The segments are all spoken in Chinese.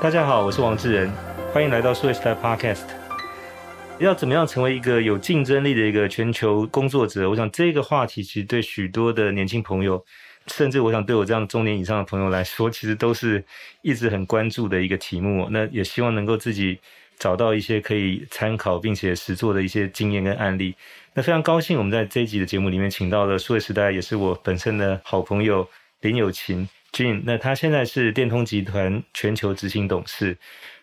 大家好，我是王志仁，欢迎来到数位时代 Podcast。 要怎么样成为一个有竞争力的一个全球工作者，我想这个话题其实对许多的年轻朋友，甚至我想对我这样中年以上的朋友来说，其实都是一直很关注的一个题目。那也希望能够自己找到一些可以参考并且实作的一些经验跟案例。那非常高兴我们在这一集的节目里面请到了数位时代也是我本身的好朋友林友勤 Jim。 那他现在是电通集团全球执行董事。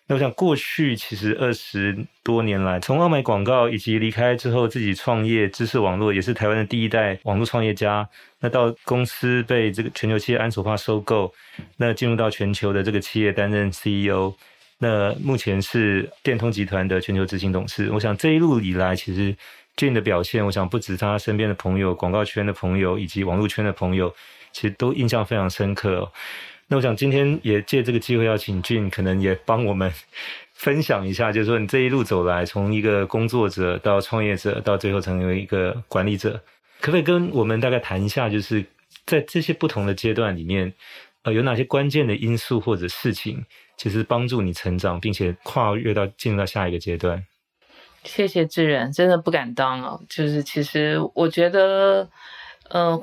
那我想过去其实20多年来，从奥美广告以及离开之后自己创业知识网络，也是台湾的第一代网络创业家，那到公司被这个全球企业安所化收购，那进入到全球的这个企业担任 CEO，那目前是电通集团的全球执行董事。我想这一路以来，其实Jim的表现，我想不止他身边的朋友、广告圈的朋友以及网络圈的朋友，其实都印象非常深刻哦。那我想今天也借这个机会要请Jim，可能也帮我们分享一下，就是说你这一路走来，从一个工作者到创业者，到最后成为一个管理者，可不可以跟我们大概谈一下，就是在这些不同的阶段里面，有哪些关键的因素或者事情其实帮助你成长并且跨越到进入到下一个阶段？谢谢志仁，真的不敢当哦。就是其实我觉得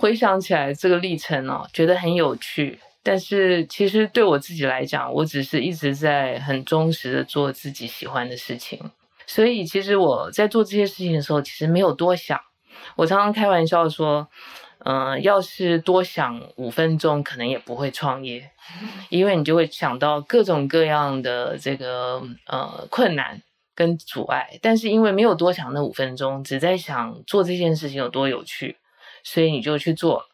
回想起来这个历程哦，觉得很有趣，但是其实对我自己来讲，我只是一直在很忠实的做自己喜欢的事情，所以其实我在做这些事情的时候其实没有多想。我常常开玩笑说要是多想5分钟可能也不会创业，因为你就会想到各种各样的这个困难跟阻碍，但是因为没有多想那5分钟，只在想做这件事情有多有趣，所以你就去做了，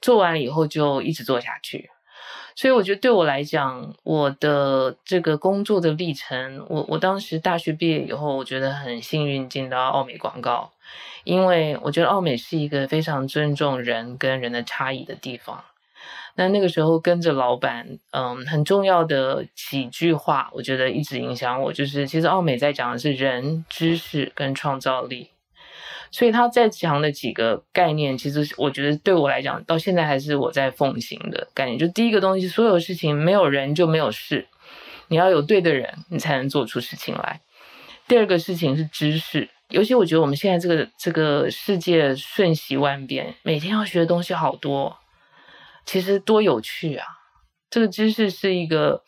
做完以后就一直做下去。所以我觉得对我来讲，我的这个工作的历程，我当时大学毕业以后，我觉得很幸运进到奥美广告，因为我觉得奥美是一个非常尊重人跟人的差异的地方。那个时候跟着老板，很重要的几句话，我觉得一直影响我，就是其实奥美在讲的是人、知识跟创造力。所以他在讲的几个概念，其实我觉得对我来讲到现在还是我在奉行的概念。就第一个东西，所有事情没有人就没有事，你要有对的人你才能做出事情来。第二个事情是知识，尤其我觉得我们现在这个世界瞬息万变，每天要学的东西好多，其实多有趣啊。这个知识是一个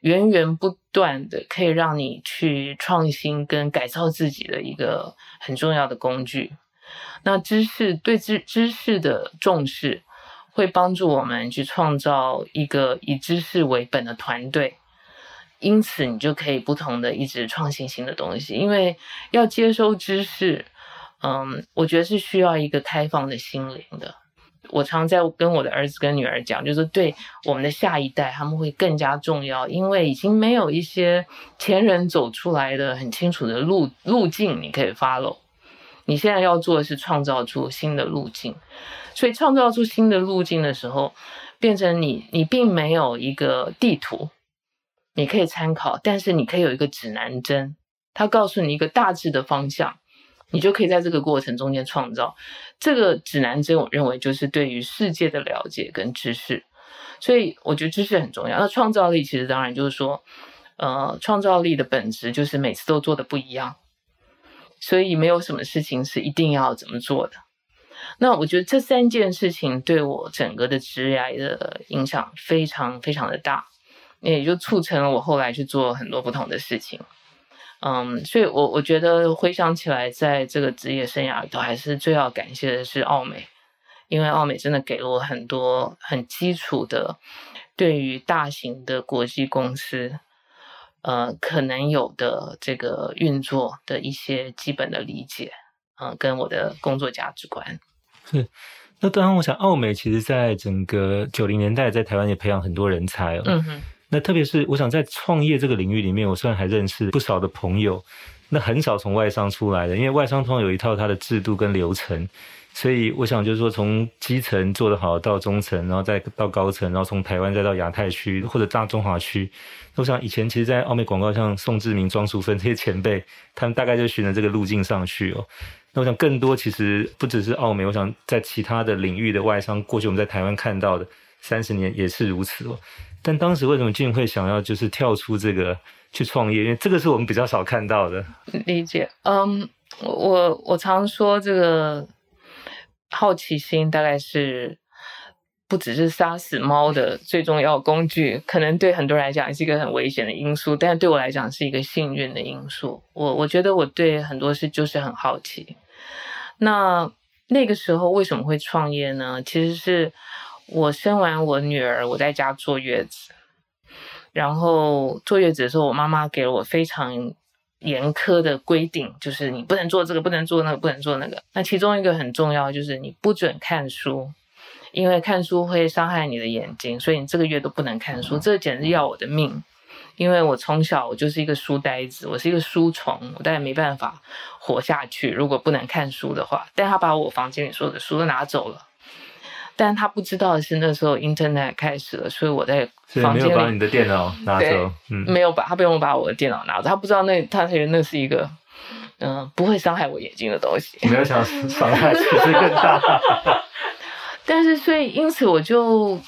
源源不断的可以让你去创新跟改造自己的一个很重要的工具。那知识，对知识的重视，会帮助我们去创造一个以知识为本的团队，因此你就可以不同的一直创新新的东西。因为要接收知识，我觉得是需要一个开放的心灵的。我常在跟我的儿子跟女儿讲，就是对我们的下一代他们会更加重要，因为已经没有一些前人走出来的很清楚的路径你可以 follow， 你现在要做的是创造出新的路径。所以创造出新的路径的时候，变成你并没有一个地图你可以参考，但是你可以有一个指南针，它告诉你一个大致的方向，你就可以在这个过程中间创造。这个指南针我认为就是对于世界的了解跟知识，所以我觉得知识很重要。那创造力其实当然就是说创造力的本质就是每次都做的不一样，所以没有什么事情是一定要怎么做的。那我觉得这三件事情对我整个的职业的影响非常非常的大，也就促成了我后来去做很多不同的事情。所以我觉得回想起来，在这个职业生涯里头，还是最要感谢的是奥美，因为奥美真的给了我很多很基础的，对于大型的国际公司，可能有的这个运作的一些基本的理解，跟我的工作价值观。是，那当然，我想奥美其实在整个90年代在台湾也培养很多人才哦。嗯哼。那特别是我想在创业这个领域里面，我虽然还认识不少的朋友，那很少从外商出来的，因为外商通常有一套它的制度跟流程，所以我想就是说从基层做得好到中层，然后再到高层，然后从台湾再到亚太区或者大中华区。我想以前其实在奥美广告，像宋志明、庄淑芬这些前辈，他们大概就循着这个路径上去哦。那我想更多其实不只是奥美，我想在其他的领域的外商，过去我们在台湾看到的30年也是如此哦。但当时为什么俊会想要就是跳出这个去创业？因为这个是我们比较少看到的。理解，我常说这个好奇心大概是不只是杀死猫的最重要工具，可能对很多人来讲是一个很危险的因素，但对我来讲是一个幸运的因素。我觉得我对很多事就是很好奇。那个时候为什么会创业呢？其实是我生完我女儿，我在家坐月子，然后坐月子的时候，我妈妈给了我非常严苛的规定，就是你不能做这个，不能做那个，不能做那个。那其中一个很重要就是你不准看书，因为看书会伤害你的眼睛，所以你这个月都不能看书。这简直要我的命，因为我从小我就是一个书呆子，我是一个书虫，我当然没办法活下去如果不能看书的话。但他把我房间里所有的书都拿走了，但他不知道的是那时候 internet 开始了，所以我在房间里，所以没有把你的电脑拿走。没有把他不用把我的电脑拿走，他不知道他觉得那是一个不会伤害我眼睛的东西。没有想伤害其实更大。但是所以因此我就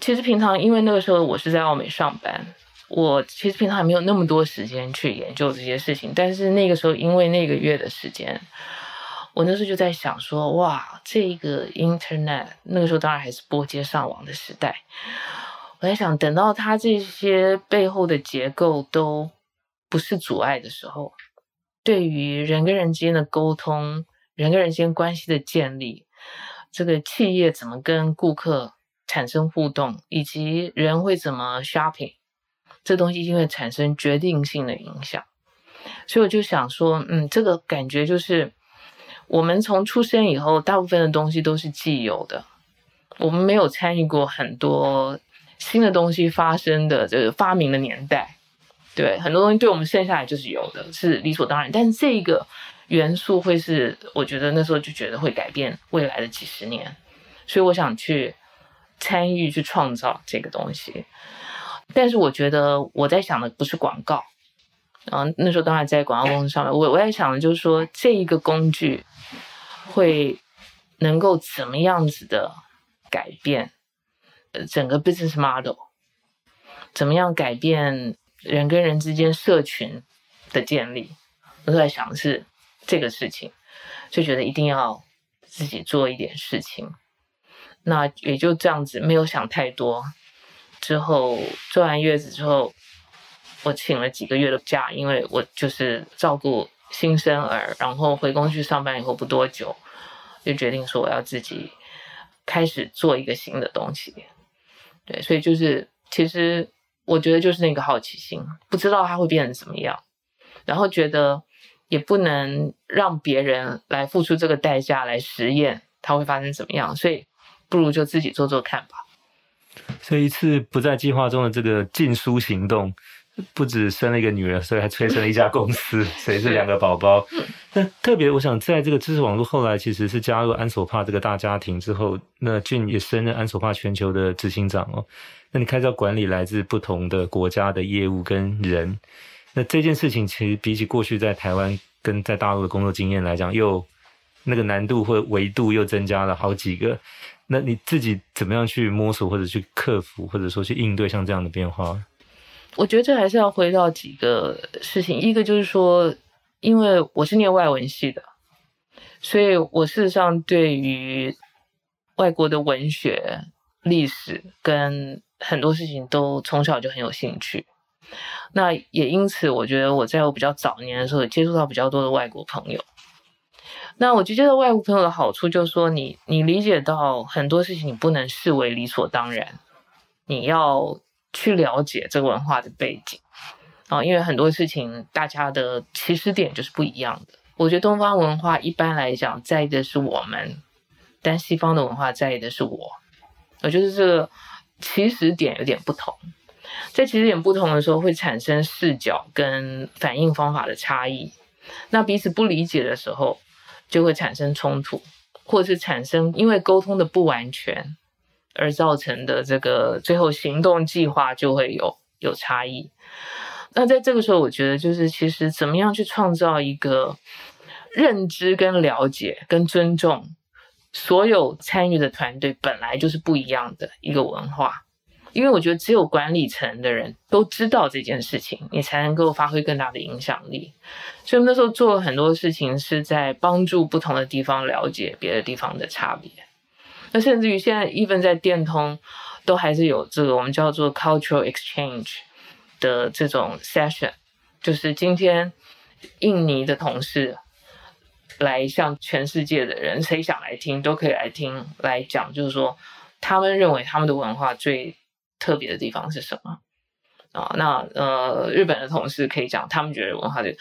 其实平常因为那个时候我是在澳美上班，我其实平常也没有那么多时间去研究这些事情。但是那个时候因为那个月的时间，我那时候就在想说，哇，这个 internet 那个时候当然还是拨接上网的时代，我在想等到它这些背后的结构都不是阻碍的时候，对于人跟人之间的沟通，人跟人之间关系的建立，这个企业怎么跟顾客产生互动，以及人会怎么 shopping， 这东西一定会产生决定性的影响。所以我就想说这个感觉就是我们从出生以后大部分的东西都是既有的，我们没有参与过很多新的东西发生的这个发明的年代。对，很多东西对我们剩下来就是有的，是理所当然。但这个元素会是我觉得那时候就觉得会改变未来的几十年，所以我想去参与去创造这个东西。但是我觉得我在想的不是广告，那时候当然在广告公司上面，我在想的就是说这一个工具会能够怎么样子的改变整个 business model， 怎么样改变人跟人之间社群的建立。我在想的是这个事情，就觉得一定要自己做一点事情。那也就这样子，没有想太多。之后坐完月子之后，我请了几个月的假，因为我就是照顾新生儿，然后回公司上班以后不多久，就决定说我要自己开始做一个新的东西。对，所以就是其实我觉得就是那个好奇心，不知道它会变成怎么样，然后觉得也不能让别人来付出这个代价来实验它会发生怎么样，所以不如就自己做做看吧。所以一次不在计划中的这个禁书行动，不止生了一个女儿，所以还催生了一家公司，所以是两个宝宝。那特别我想在这个知识网络后来其实是加入安索帕这个大家庭之后，那俊也升任安索帕全球的执行长哦。那你开始要管理来自不同的国家的业务跟人，那这件事情其实比起过去在台湾跟在大陆的工作经验来讲，又那个难度或维度又增加了好几个。那你自己怎么样去摸索或者去克服，或者说去应对像这样的变化？我觉得这还是要回到几个事情。一个就是说，因为我是念外文系的，所以我事实上对于外国的文学、历史跟很多事情都从小就很有兴趣。那也因此我觉得我在我比较早年的时候也接触到比较多的外国朋友。那我就接触到外国朋友的好处就是说，你理解到很多事情你不能视为理所当然，你要去了解这个文化的背景啊，因为很多事情大家的起始点就是不一样的。我觉得东方文化一般来讲在意的是我们，但西方的文化在意的是我。我觉得这个起始点有点不同，在起始点不同的时候会产生视角跟反应方法的差异，那彼此不理解的时候就会产生冲突，或是产生因为沟通的不完全而造成的这个最后行动计划就会有差异。那在这个时候我觉得就是其实怎么样去创造一个认知跟了解跟尊重所有参与的团队本来就是不一样的一个文化。因为我觉得只有管理层的人都知道这件事情，你才能够发挥更大的影响力。所以我们那时候做了很多事情是在帮助不同的地方了解别的地方的差别。那甚至于现在 even 在电通都还是有这个我们叫做 cultural exchange 的这种 session， 就是今天印尼的同事来向全世界的人，谁想来听都可以来听，来讲就是说他们认为他们的文化最特别的地方是什么啊？那日本的同事可以讲他们觉得文化的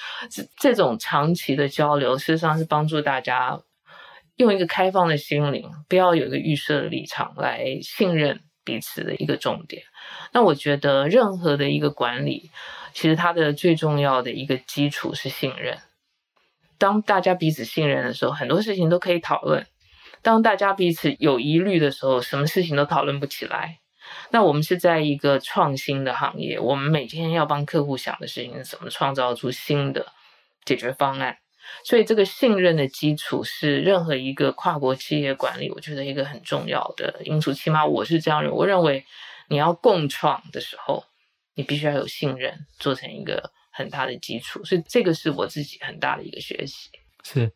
这种长期的交流，事实上是帮助大家用一个开放的心灵，不要有一个预设的立场来信任彼此的一个重点。那我觉得任何的一个管理，其实它的最重要的一个基础是信任。当大家彼此信任的时候，很多事情都可以讨论；当大家彼此有疑虑的时候，什么事情都讨论不起来。那我们是在一个创新的行业，我们每天要帮客户想的事情是怎么创造出新的解决方案，所以这个信任的基础是任何一个跨国企业管理我觉得一个很重要的因素。起码我是这样认为，我认为你要共创的时候，你必须要有信任做成一个很大的基础，所以这个是我自己很大的一个学习。是，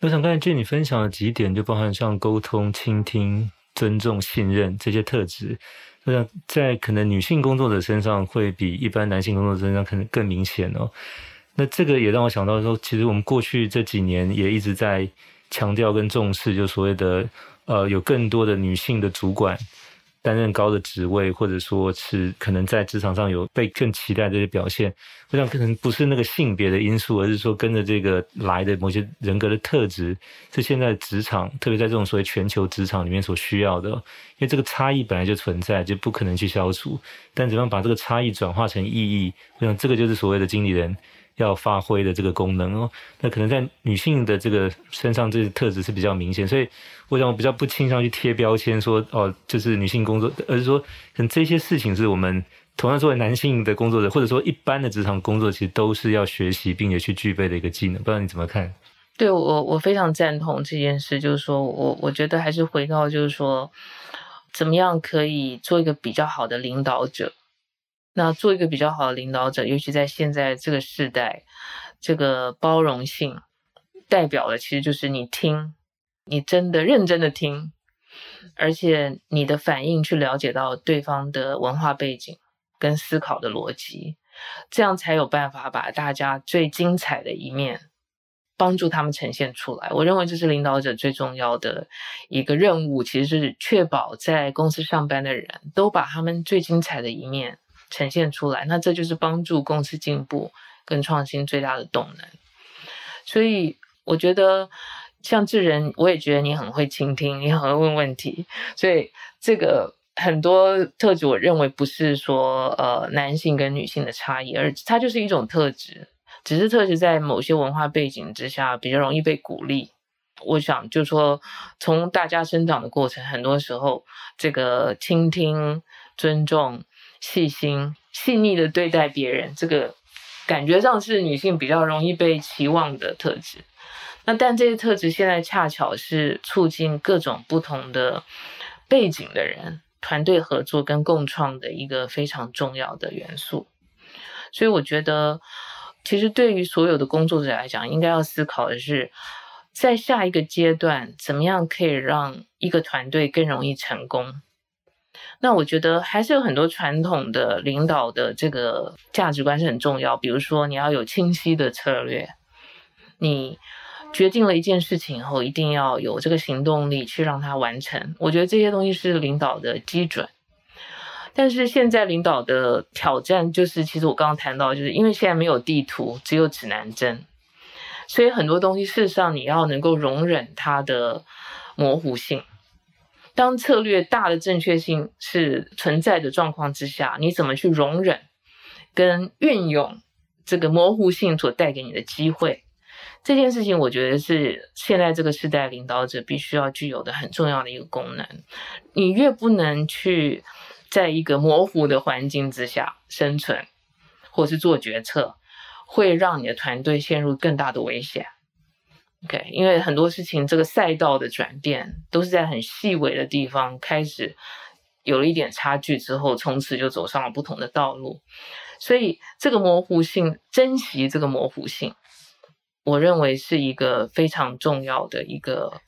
我想刚才据你分享的几点，就包含像沟通、倾听、尊重、信任这些特质，在可能女性工作者身上会比一般男性工作者身上可能更明显哦。那这个也让我想到说，其实我们过去这几年也一直在强调跟重视，就所谓的有更多的女性的主管担任高的职位，或者说是可能在职场上有被更期待的这些表现。我想可能不是那个性别的因素，而是说跟着这个来的某些人格的特质是现在职场，特别在这种所谓全球职场里面所需要的。因为这个差异本来就存在，就不可能去消除，但怎么样把这个差异转化成意义，我想这个就是所谓的经理人要发挥的这个功能哦。那可能在女性的这个身上，这个特质是比较明显，所以我想我比较不倾向去贴标签说哦，就是女性工作，而是说可能这些事情是我们同样作为男性的工作者，或者说一般的职场工作，其实都是要学习并且去具备的一个技能。不知道你怎么看？对，我非常赞同这件事，就是说我觉得还是回到就是说，怎么样可以做一个比较好的领导者。那做一个比较好的领导者，尤其在现在这个时代，这个包容性代表的其实就是你听，你真的认真的听，而且你的反应去了解到对方的文化背景跟思考的逻辑，这样才有办法把大家最精彩的一面帮助他们呈现出来。我认为这是领导者最重要的一个任务，其实是确保在公司上班的人都把他们最精彩的一面呈现出来，那这就是帮助公司进步跟创新最大的动能。所以我觉得像智仁，我也觉得你很会倾听，你很会问问题，所以这个很多特质我认为不是说男性跟女性的差异，而它就是一种特质，只是特质在某些文化背景之下比较容易被鼓励。我想就是说从大家生长的过程，很多时候这个倾听、尊重、细心、细腻的对待别人，这个感觉上是女性比较容易被期望的特质。那但这些特质现在恰巧是促进各种不同的背景的人团队合作跟共创的一个非常重要的元素。所以我觉得其实对于所有的工作者来讲，应该要思考的是在下一个阶段怎么样可以让一个团队更容易成功。那我觉得还是有很多传统的领导的这个价值观是很重要，比如说你要有清晰的策略，你决定了一件事情后一定要有这个行动力去让它完成，我觉得这些东西是领导的基准。但是现在领导的挑战就是其实我刚刚谈到，就是因为现在没有地图，只有指南针，所以很多东西事实上你要能够容忍它的模糊性。当策略大的正确性是存在的状况之下，你怎么去容忍跟运用这个模糊性所带给你的机会，这件事情我觉得是现在这个时代领导者必须要具有的很重要的一个功能。你越不能去在一个模糊的环境之下生存或是做决策，会让你的团队陷入更大的危险。OK， 因为很多事情这个赛道的转变都是在很细微的地方开始有了一点差距之后，从此就走上了不同的道路。所以这个模糊性，珍惜这个模糊性，我认为是一个非常重要的一个，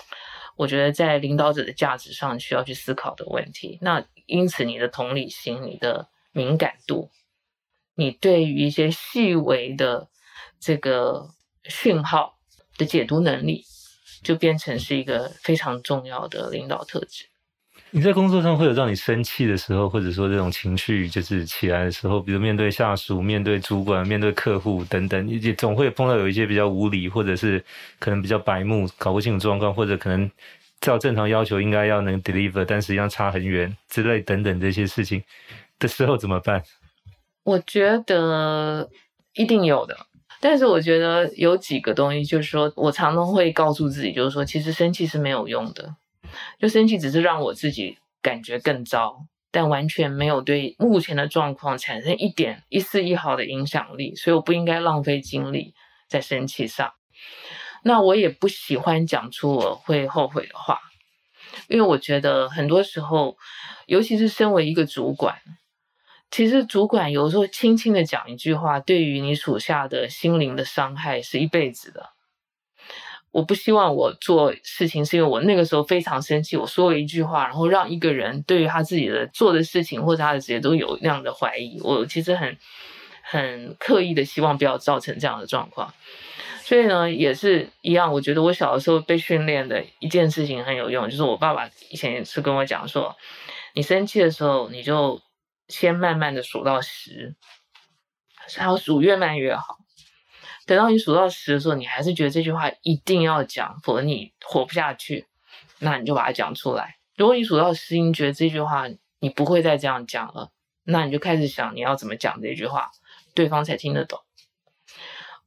我觉得在领导者的价值上需要去思考的问题。那因此你的同理心，你的敏感度，你对于一些细微的这个讯号的解读能力，就变成是一个非常重要的领导特质。你在工作上会有让你生气的时候，或者说这种情绪就是起来的时候，比如面对下属、面对主管、面对客户等等，也总会碰到有一些比较无理，或者是可能比较白目、搞不清楚状况，或者可能照正常要求应该要能 deliver， 但实际上差很远之类等等这些事情的时候怎么办？我觉得一定有的。但是我觉得有几个东西，就是说我常常会告诉自己，就是说其实生气是没有用的，就生气只是让我自己感觉更糟，但完全没有对目前的状况产生一点一丝一毫的影响力，所以我不应该浪费精力在生气上。那我也不喜欢讲出我会后悔的话，因为我觉得很多时候，尤其是身为一个主管，其实主管有时候轻轻的讲一句话，对于你属下的心灵的伤害是一辈子的。我不希望我做事情是因为我那个时候非常生气，我说了一句话，然后让一个人对于他自己的做的事情或者他的职业都有那样的怀疑。我其实很刻意的希望不要造成这样的状况。所以呢，也是一样，我觉得我小的时候被训练的一件事情很有用，就是我爸爸以前也是跟我讲说，你生气的时候你就先慢慢的数到10，然后数越慢越好。等到你数到10的时候，你还是觉得这句话一定要讲，否则你活不下去，那你就把它讲出来。如果你数到10，你觉得这句话你不会再这样讲了，那你就开始想你要怎么讲这句话，对方才听得懂。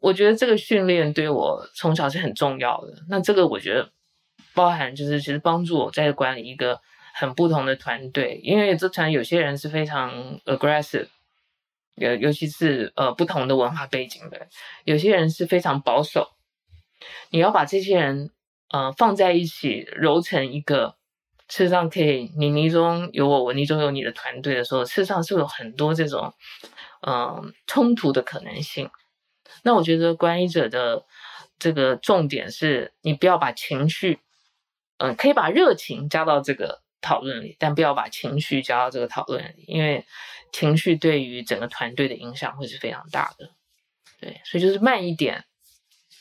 我觉得这个训练对我从小是很重要的。那这个我觉得包含就是其实帮助我在管理一个很不同的团队，因为这团有些人是非常 aggressive， 尤其是不同的文化背景的，有些人是非常保守，你要把这些人放在一起揉成一个事实上可以你泥中有我，我泥中有你的团队的时候，事实上是有很多这种冲突的可能性。那我觉得管理者的这个重点是你不要把情绪可以把热情加到这个讨论里，但不要把情绪加到这个讨论里，因为情绪对于整个团队的影响会是非常大的。对，所以就是慢一点，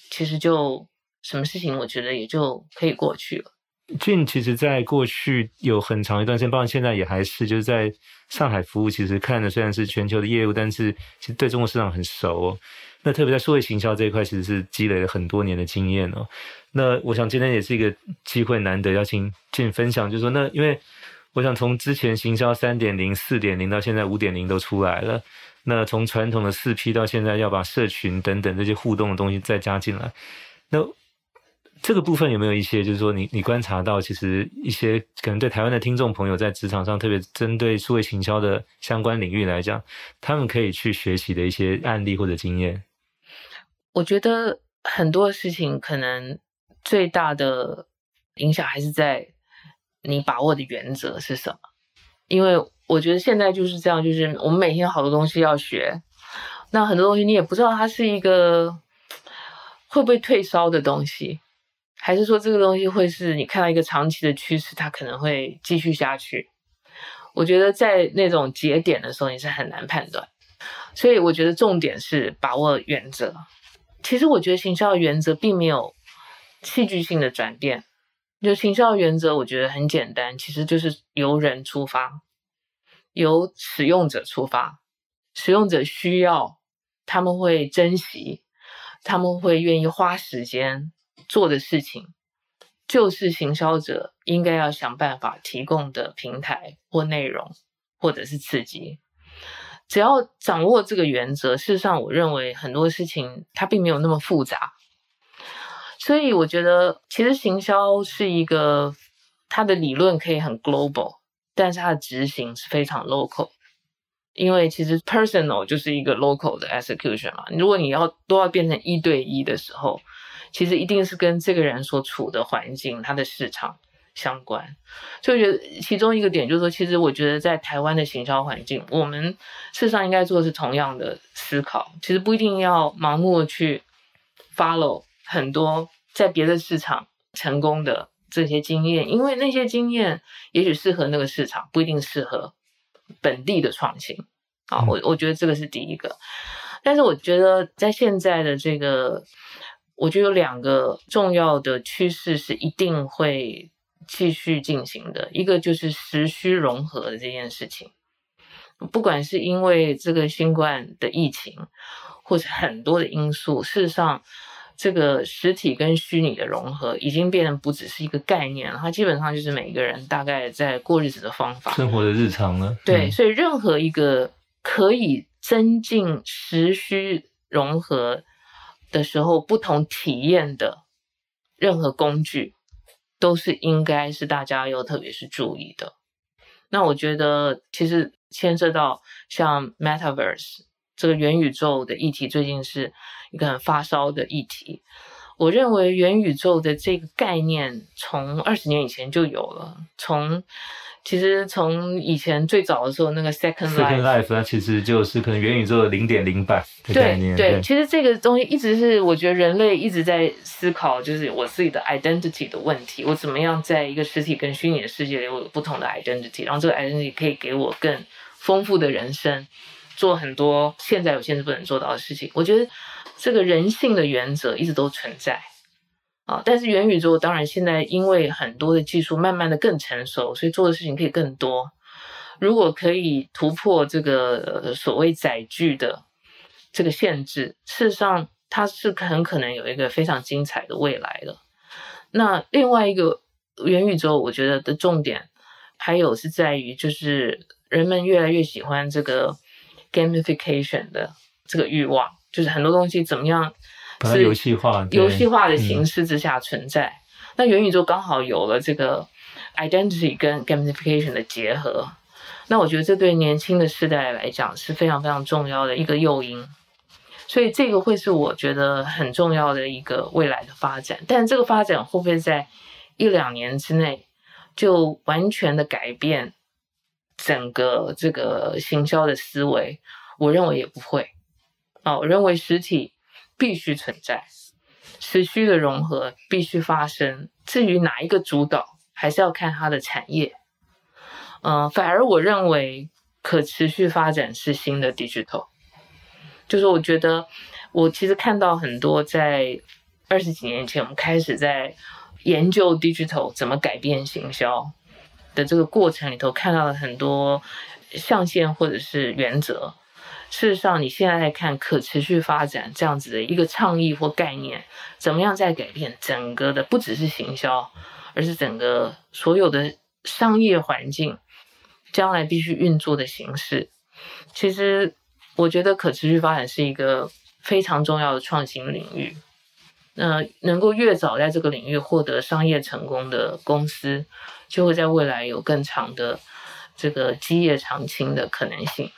其实就什么事情我觉得也就可以过去了。Jun 其实在过去有很长一段时间，包括现在也还是，就是在上海服务，其实看的虽然是全球的业务，但是其实对中国市场很熟哦。那特别在数位行销这一块，其实是积累了很多年的经验哦。那我想今天也是一个机会，难得邀请 Jun 分享，就是说，那因为我想从之前行销 3.0 4.0 到现在 5.0 都出来了，那从传统的 4P 到现在要把社群等等这些互动的东西再加进来，那这个部分有没有一些就是说你观察到其实一些可能对台湾的听众朋友在职场上特别针对数位行销的相关领域来讲，他们可以去学习的一些案例或者经验？我觉得很多事情可能最大的影响还是在你把握的原则是什么。因为我觉得现在就是这样，就是我们每天好多东西要学，那很多东西你也不知道它是一个会不会退烧的东西，还是说这个东西会是你看到一个长期的趋势，它可能会继续下去。我觉得在那种节点的时候你是很难判断，所以我觉得重点是把握原则。其实我觉得行销原则并没有戏剧性的转变，就行销原则我觉得很简单，其实就是由人出发，由使用者出发，使用者需要，他们会珍惜，他们会愿意花时间做的事情，就是行销者应该要想办法提供的平台或内容或者是刺激。只要掌握这个原则，事实上我认为很多事情它并没有那么复杂。所以我觉得其实行销是一个，它的理论可以很 global， 但是它的执行是非常 local， 因为其实 personal 就是一个 local 的 execution 嘛。如果你都要变成一对一的时候，其实一定是跟这个人所处的环境、他的市场相关。所以我觉得其中一个点就是说，其实我觉得在台湾的行销环境，我们事实上应该做的是同样的思考，其实不一定要盲目的去 follow 很多在别的市场成功的这些经验，因为那些经验也许适合那个市场，不一定适合本地的创新啊。我觉得这个是第一个。但是我觉得在现在的这个，我觉得有两个重要的趋势是一定会继续进行的，一个就是时虚融合的这件事情，不管是因为这个新冠的疫情，或是很多的因素，事实上这个实体跟虚拟的融合已经变得不只是一个概念了，它基本上就是每个人大概在过日子的方法，生活的日常呢。对，所以任何一个可以增进时虚融合的时候不同体验的任何工具，都是应该是大家要特别是注意的。那我觉得其实牵涉到像 Metaverse 这个元宇宙的议题，最近是一个很发烧的议题。我认为元宇宙的这个概念从20年以前就有了，其实从以前最早的时候，那个 Second Life 它其实就是可能元宇宙的 0.0 版的概念。 对，其实这个东西一直是我觉得人类一直在思考，就是我自己的 identity 的问题，我怎么样在一个实体跟虚拟的世界里我有不同的 identity， 然后这个 identity 可以给我更丰富的人生，做很多现在有限制不能做到的事情。我觉得这个人性的原则一直都存在啊，但是元宇宙当然现在因为很多的技术慢慢的更成熟，所以做的事情可以更多。如果可以突破这个所谓载具的这个限制，事实上它是很可能有一个非常精彩的未来的。那另外一个元宇宙我觉得的重点还有是在于，就是人们越来越喜欢这个 gamification 的这个欲望，就是很多东西怎么样是游戏化的形式之下存在。那元宇宙刚好有了这个 identity 跟 gamification 的结合，那我觉得这对年轻的世代来讲是非常非常重要的一个诱因，所以这个会是我觉得很重要的一个未来的发展。但这个发展会不会在1-2年之内就完全的改变整个这个行销的思维，我认为也不会啊。我认为实体必须存在，时虚的融合必须发生，至于哪一个主导还是要看它的产业。反而我认为可持续发展是新的 digital， 就是我觉得我其实看到很多在20几年前我们开始在研究 digital 怎么改变行销的这个过程里头，看到了很多象限或者是原则。事实上你现在在看可持续发展这样子的一个倡议或概念，怎么样在改变整个的不只是行销，而是整个所有的商业环境将来必须运作的形式。其实我觉得可持续发展是一个非常重要的创新领域，能够越早在这个领域获得商业成功的公司，就会在未来有更长的这个基业长青的可能性。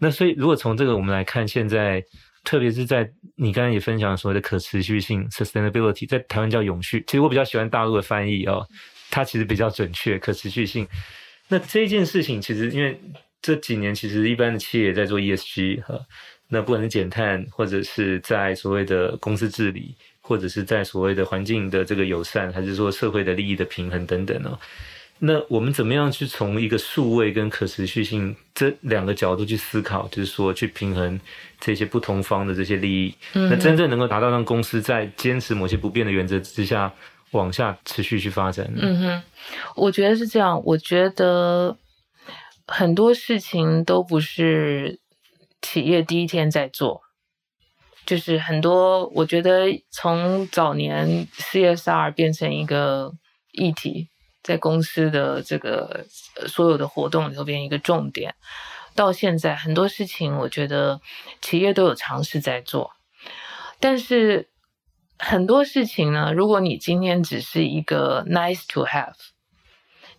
那所以如果从这个我们来看，现在特别是在你刚才也分享所谓的可持续性 sustainability， 在台湾叫永续，其实我比较喜欢大陆的翻译哦，它其实比较准确，可持续性。那这件事情其实因为这几年其实一般的企业也在做 ESG， 那不管是减碳或者是在所谓的公司治理，或者是在所谓的环境的这个友善，还是说社会的利益的平衡等等哦。那我们怎么样去从一个数位跟可持续性这两个角度去思考，就是说去平衡这些不同方的这些利益，那真正能够达到让公司在坚持某些不变的原则之下往下持续去发展？我觉得是这样，我觉得很多事情都不是企业第一天在做，就是很多我觉得从早年 CSR 变成一个议题，在公司的这个所有的活动里头变成一个重点，到现在很多事情我觉得企业都有尝试在做。但是很多事情呢，如果你今天只是一个 nice to have，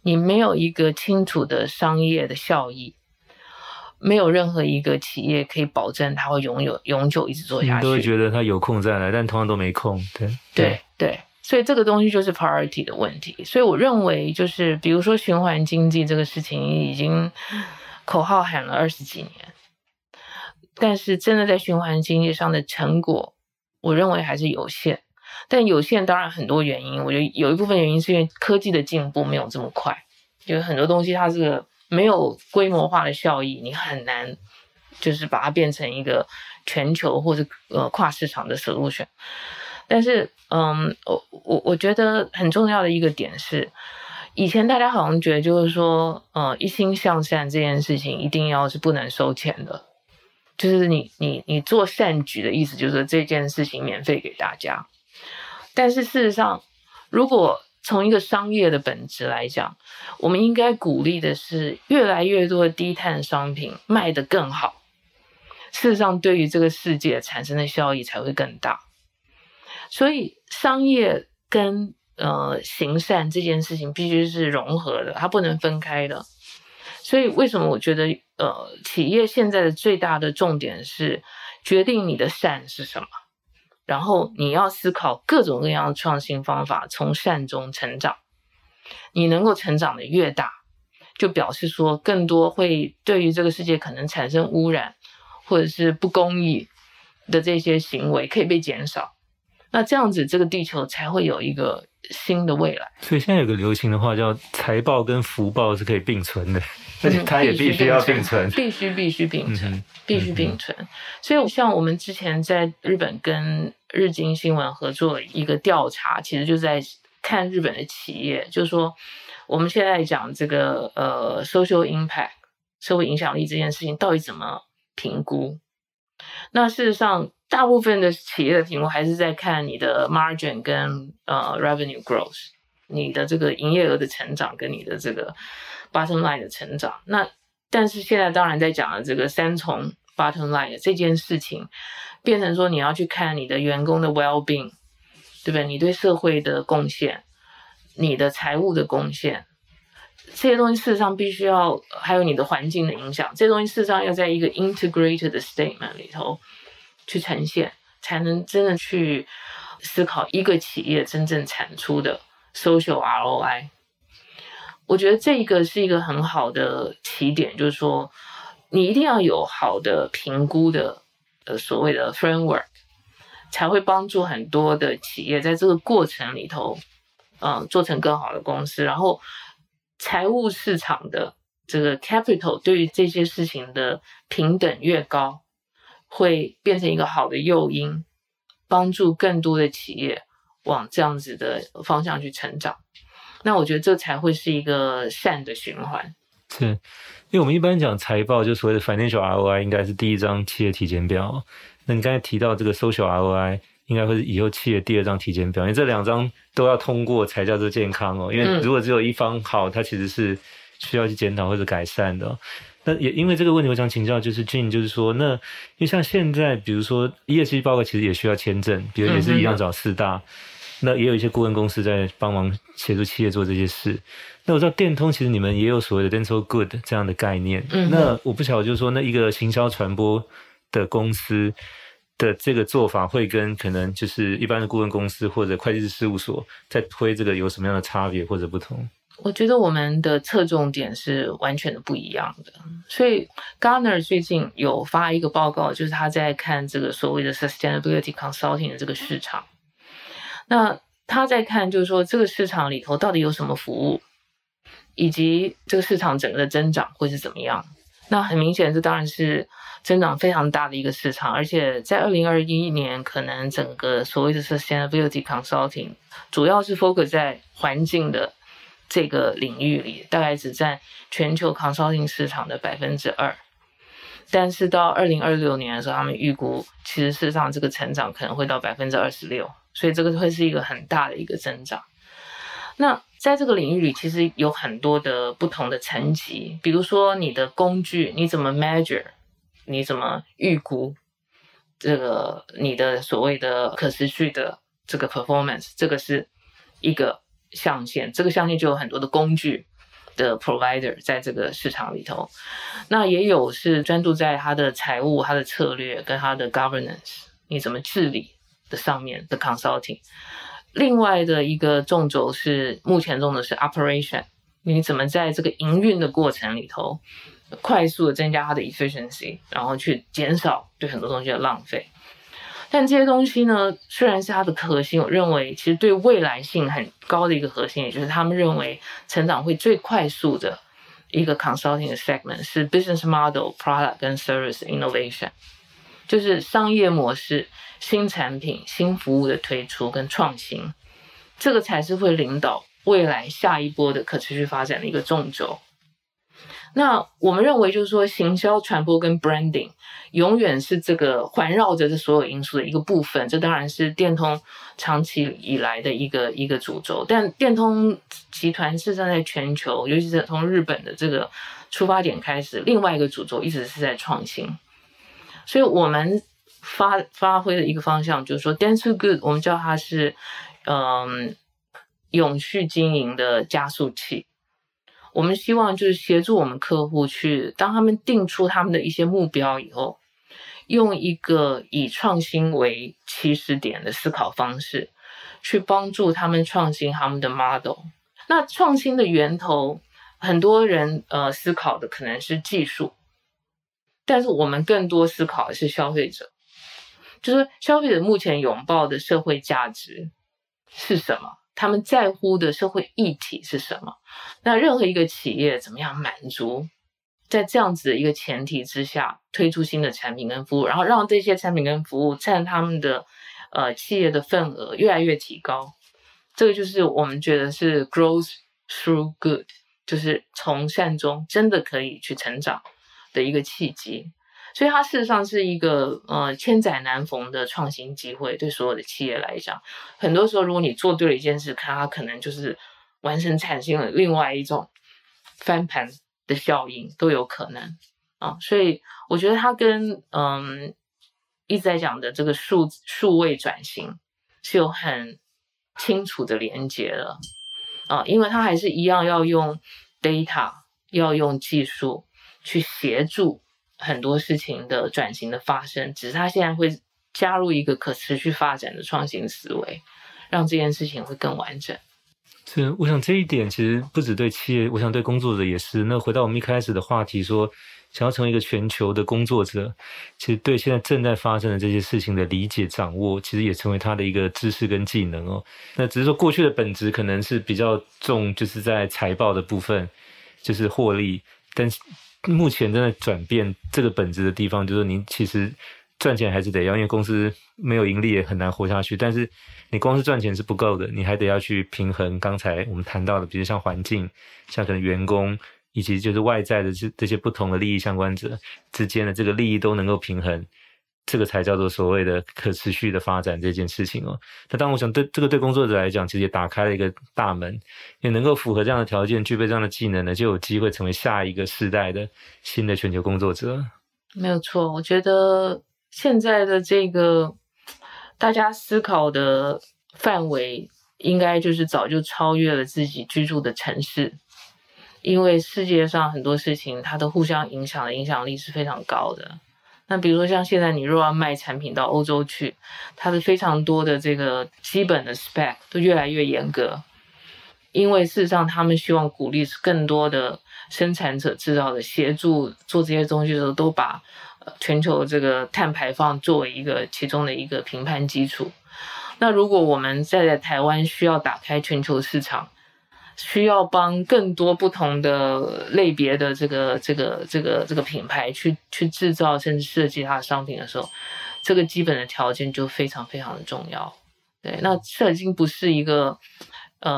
你没有一个清楚的商业的效益，没有任何一个企业可以保证它会永久一直做下去，你都会觉得它有空再来，但通常都没空。对，所以这个东西就是 priority 的问题。所以我认为就是比如说循环经济这个事情已经口号喊了20几年，但是真的在循环经济上的成果我认为还是有限，但有限当然很多原因，我觉得有一部分原因是因为科技的进步没有这么快，有很多东西它是没有规模化的效益，你很难就是把它变成一个全球或者跨市场的 solution。 但是我觉得很重要的一个点是，以前大家好像觉得就是说一心向善这件事情一定要是不能收钱的，就是你做善举的意思就是这件事情免费给大家。但是事实上如果从一个商业的本质来讲，我们应该鼓励的是越来越多的低碳商品卖得更好，事实上对于这个世界产生的效益才会更大。所以商业跟行善这件事情必须是融合的，它不能分开的。所以为什么我觉得企业现在的最大的重点是决定你的善是什么，然后你要思考各种各样的创新方法从善中成长，你能够成长的越大就表示说更多会对于这个世界可能产生污染或者是不公义的这些行为可以被减少，那这样子这个地球才会有一个新的未来。所以现在有个流行的话叫财报跟福报是可以并存的，而且它也必须要并存，必须并存。所以像我们之前在日本跟日经新闻合作一个调查，其实就在看日本的企业，就是说我们现在讲这个social impact 社会影响力这件事情到底怎么评估。那事实上大部分的企业的评估还是在看你的 margin 跟revenue growth， 你的这个营业额的成长跟你的这个 bottom line 的成长。那但是现在当然在讲的这个三重 bottom line 的这件事情变成说你要去看你的员工的 well-being， 对不对，你对社会的贡献，你的财务的贡献，这些东西事实上必须要，还有你的环境的影响，这些东西事实上要在一个 integrated 的 statement 里头去呈现，才能真的去思考一个企业真正产出的 social ROI。 我觉得这个是一个很好的起点，就是说你一定要有好的评估的所谓的 framework， 才会帮助很多的企业在这个过程里头做成更好的公司，然后财务市场的这个 capital 对于这些事情的平等越高，会变成一个好的诱因，帮助更多的企业往这样子的方向去成长。那我觉得这才会是一个善的循环。是，因为我们一般讲财报就所谓的 financial ROI 应该是第一张企业体检表，那你刚才提到这个 social ROI 应该会是以后企业第二张体检表，因为这两张都要通过才叫做健康哦。因为如果只有一方好，它其实是需要去检讨或者改善的。那也因为这个问题我想请教就是 Jane， 就是说那因为像现在比如说 ESG 报告其实也需要签证，比如也是一样找四大，那也有一些顾问公司在帮忙协助企业做这些事。那我知道电通其实你们也有所谓的 Dance to Good 这样的概念，那我不晓得就是说那一个行销传播的公司的这个做法会跟可能就是一般的顾问公司或者会计师事务所在推这个有什么样的差别或者不同？我觉得我们的侧重点是完全的不一样的。所以 Gartner 最近有发一个报告，就是他在看这个所谓的 sustainability consulting 的这个市场。那他在看就是说这个市场里头到底有什么服务，以及这个市场整个的增长会是怎么样。那很明显这当然是增长非常大的一个市场，而且在2021年可能整个所谓的 sustainability consulting 主要是 focus 在环境的这个领域里，大概只占全球 consulting 市场的 2%， 但是到2026年的时候他们预估其实事实上这个成长可能会到 26%， 所以这个会是一个很大的一个增长。那在这个领域里其实有很多的不同的层级，比如说你的工具，你怎么 measure， 你怎么预估这个你的所谓的可持续的这个 performance， 这个是一个象限，这个象限就有很多的工具，的 provider 在这个市场里头，那也有是专注在他的财务、他的策略跟他的 governance 你怎么治理的上面的 consulting。 另外的一个纵轴是目前纵轴是 operation， 你怎么在这个营运的过程里头快速的增加它的 efficiency， 然后去减少对很多东西的浪费。但这些东西呢，虽然是它的核心，我认为其实对未来性很高的一个核心，也就是他们认为成长会最快速的一个 consulting segment 是 business model、product 跟 service innovation， 就是商业模式、新产品、新服务的推出跟创新，这个才是会领导未来下一波的可持续发展的一个纵轴。那我们认为就是说，行销、传播跟 branding 永远是这个环绕着这所有因素的一个部分，这当然是电通长期以来的一个主轴。但电通集团是站在全球，尤其是从日本的这个出发点开始，另外一个主轴一直是在创新。所以我们发挥的一个方向就是说 Dance to Good， 我们叫它是永续经营的加速器。我们希望就是协助我们客户去，当他们定出他们的一些目标以后，用一个以创新为起始点的思考方式，去帮助他们创新他们的 model。 那创新的源头，很多人思考的可能是技术，但是我们更多思考的是消费者，就是消费者目前拥抱的社会价值是什么，他们在乎的社会议题是什么？那任何一个企业怎么样满足在这样子的一个前提之下推出新的产品跟服务，然后让这些产品跟服务占他们的企业的份额越来越提高，这个就是我们觉得是 growth through good， 就是从善中真的可以去成长的一个契机。所以它事实上是一个千载难逢的创新机会，对所有的企业来讲，很多时候如果你做对了一件事，它可能就是完全产生了另外一种翻盘的效应都有可能啊。所以我觉得它跟一直在讲的这个数位转型是有很清楚的连结的啊，因为它还是一样要用 data， 要用技术去协助很多事情的转型的发生，只是他现在会加入一个可持续发展的创新思维，让这件事情会更完整。是，我想这一点其实不只对企业，我想对工作者也是。那回到我们一开始的话题说，想要成为一个全球的工作者，其实对现在正在发生的这些事情的理解掌握，其实也成为他的一个知识跟技能哦。那只是说过去的本质可能是比较重就是在财报的部分，就是获利，但是目前正在转变这个本质的地方，就是你其实赚钱还是得要，因为公司没有盈利也很难活下去，但是你光是赚钱是不够的，你还得要去平衡刚才我们谈到的，比如像环境，像可能员工，以及就是外在的这些不同的利益相关者之间的这个利益都能够平衡，这个才叫做所谓的可持续的发展这件事情哦。那当然我想对这个对工作者来讲其实也打开了一个大门，也能够符合这样的条件，具备这样的技能呢，就有机会成为下一个世代的新的全球工作者。没有错，我觉得现在的这个大家思考的范围应该就是早就超越了自己居住的城市，因为世界上很多事情它的互相影响的影响力是非常高的。那比如说像现在你若要卖产品到欧洲去，它的非常多的这个基本的 spec 都越来越严格，因为事实上他们希望鼓励更多的生产者制造的协助做这些东西的时候，都把全球这个碳排放作为一个其中的一个评判基础。那如果我们在台湾需要打开全球市场，需要帮更多不同的类别的这个品牌去制造甚至设计它的商品的时候，这个基本的条件就非常非常的重要。对，那这已经不是一个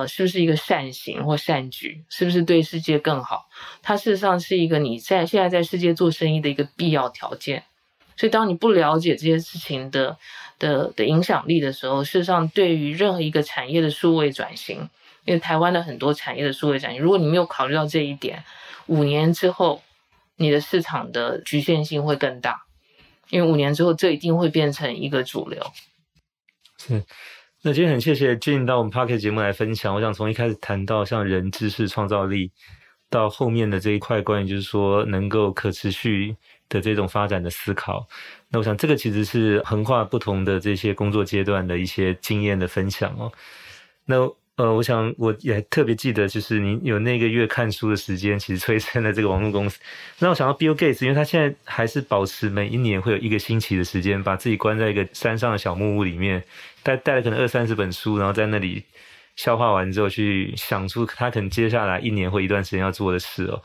是不是一个善行或善举，是不是对世界更好，它事实上是一个你在现在在世界做生意的一个必要条件。所以当你不了解这些事情的影响力的时候，事实上对于任何一个产业的数位转型，因为台湾的很多产业的数位转型，如果你没有考虑到这一点，5年之后你的市场的局限性会更大，因为5年之后这一定会变成一个主流。是，那今天很谢谢Jane到我们 Podcast 节目来分享。我想从一开始谈到像人、知识、创造力，到后面的这一块关于就是说能够可持续的这种发展的思考，那我想这个其实是横跨不同的这些工作阶段的一些经验的分享哦。那我想我也特别记得就是你有那个月看书的时间其实催生了这个网络公司，那我想到 Bill Gates， 因为他现在还是保持每一年会有一个星期的时间把自己关在一个山上的小木屋里面，带了可能20-30本书，然后在那里消化完之后去想出他可能接下来一年或一段时间要做的事哦。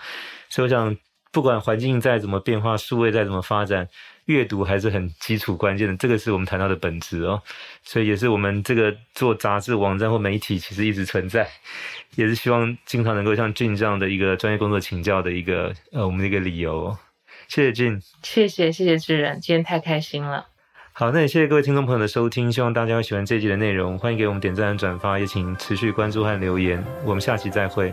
所以我想不管环境再怎么变化，数位再怎么发展，阅读还是很基础关键的，这个是我们谈到的本质哦。所以也是我们这个做杂志网站或媒体其实一直存在，也是希望经常能够像Jin这样的一个专业工作请教的一个我们的一个理由哦。谢谢Jin。谢谢志仁，今天太开心了。好，那也谢谢各位听众朋友的收听，希望大家会喜欢这一集的内容，欢迎给我们点赞转发，也请持续关注和留言，我们下期再会。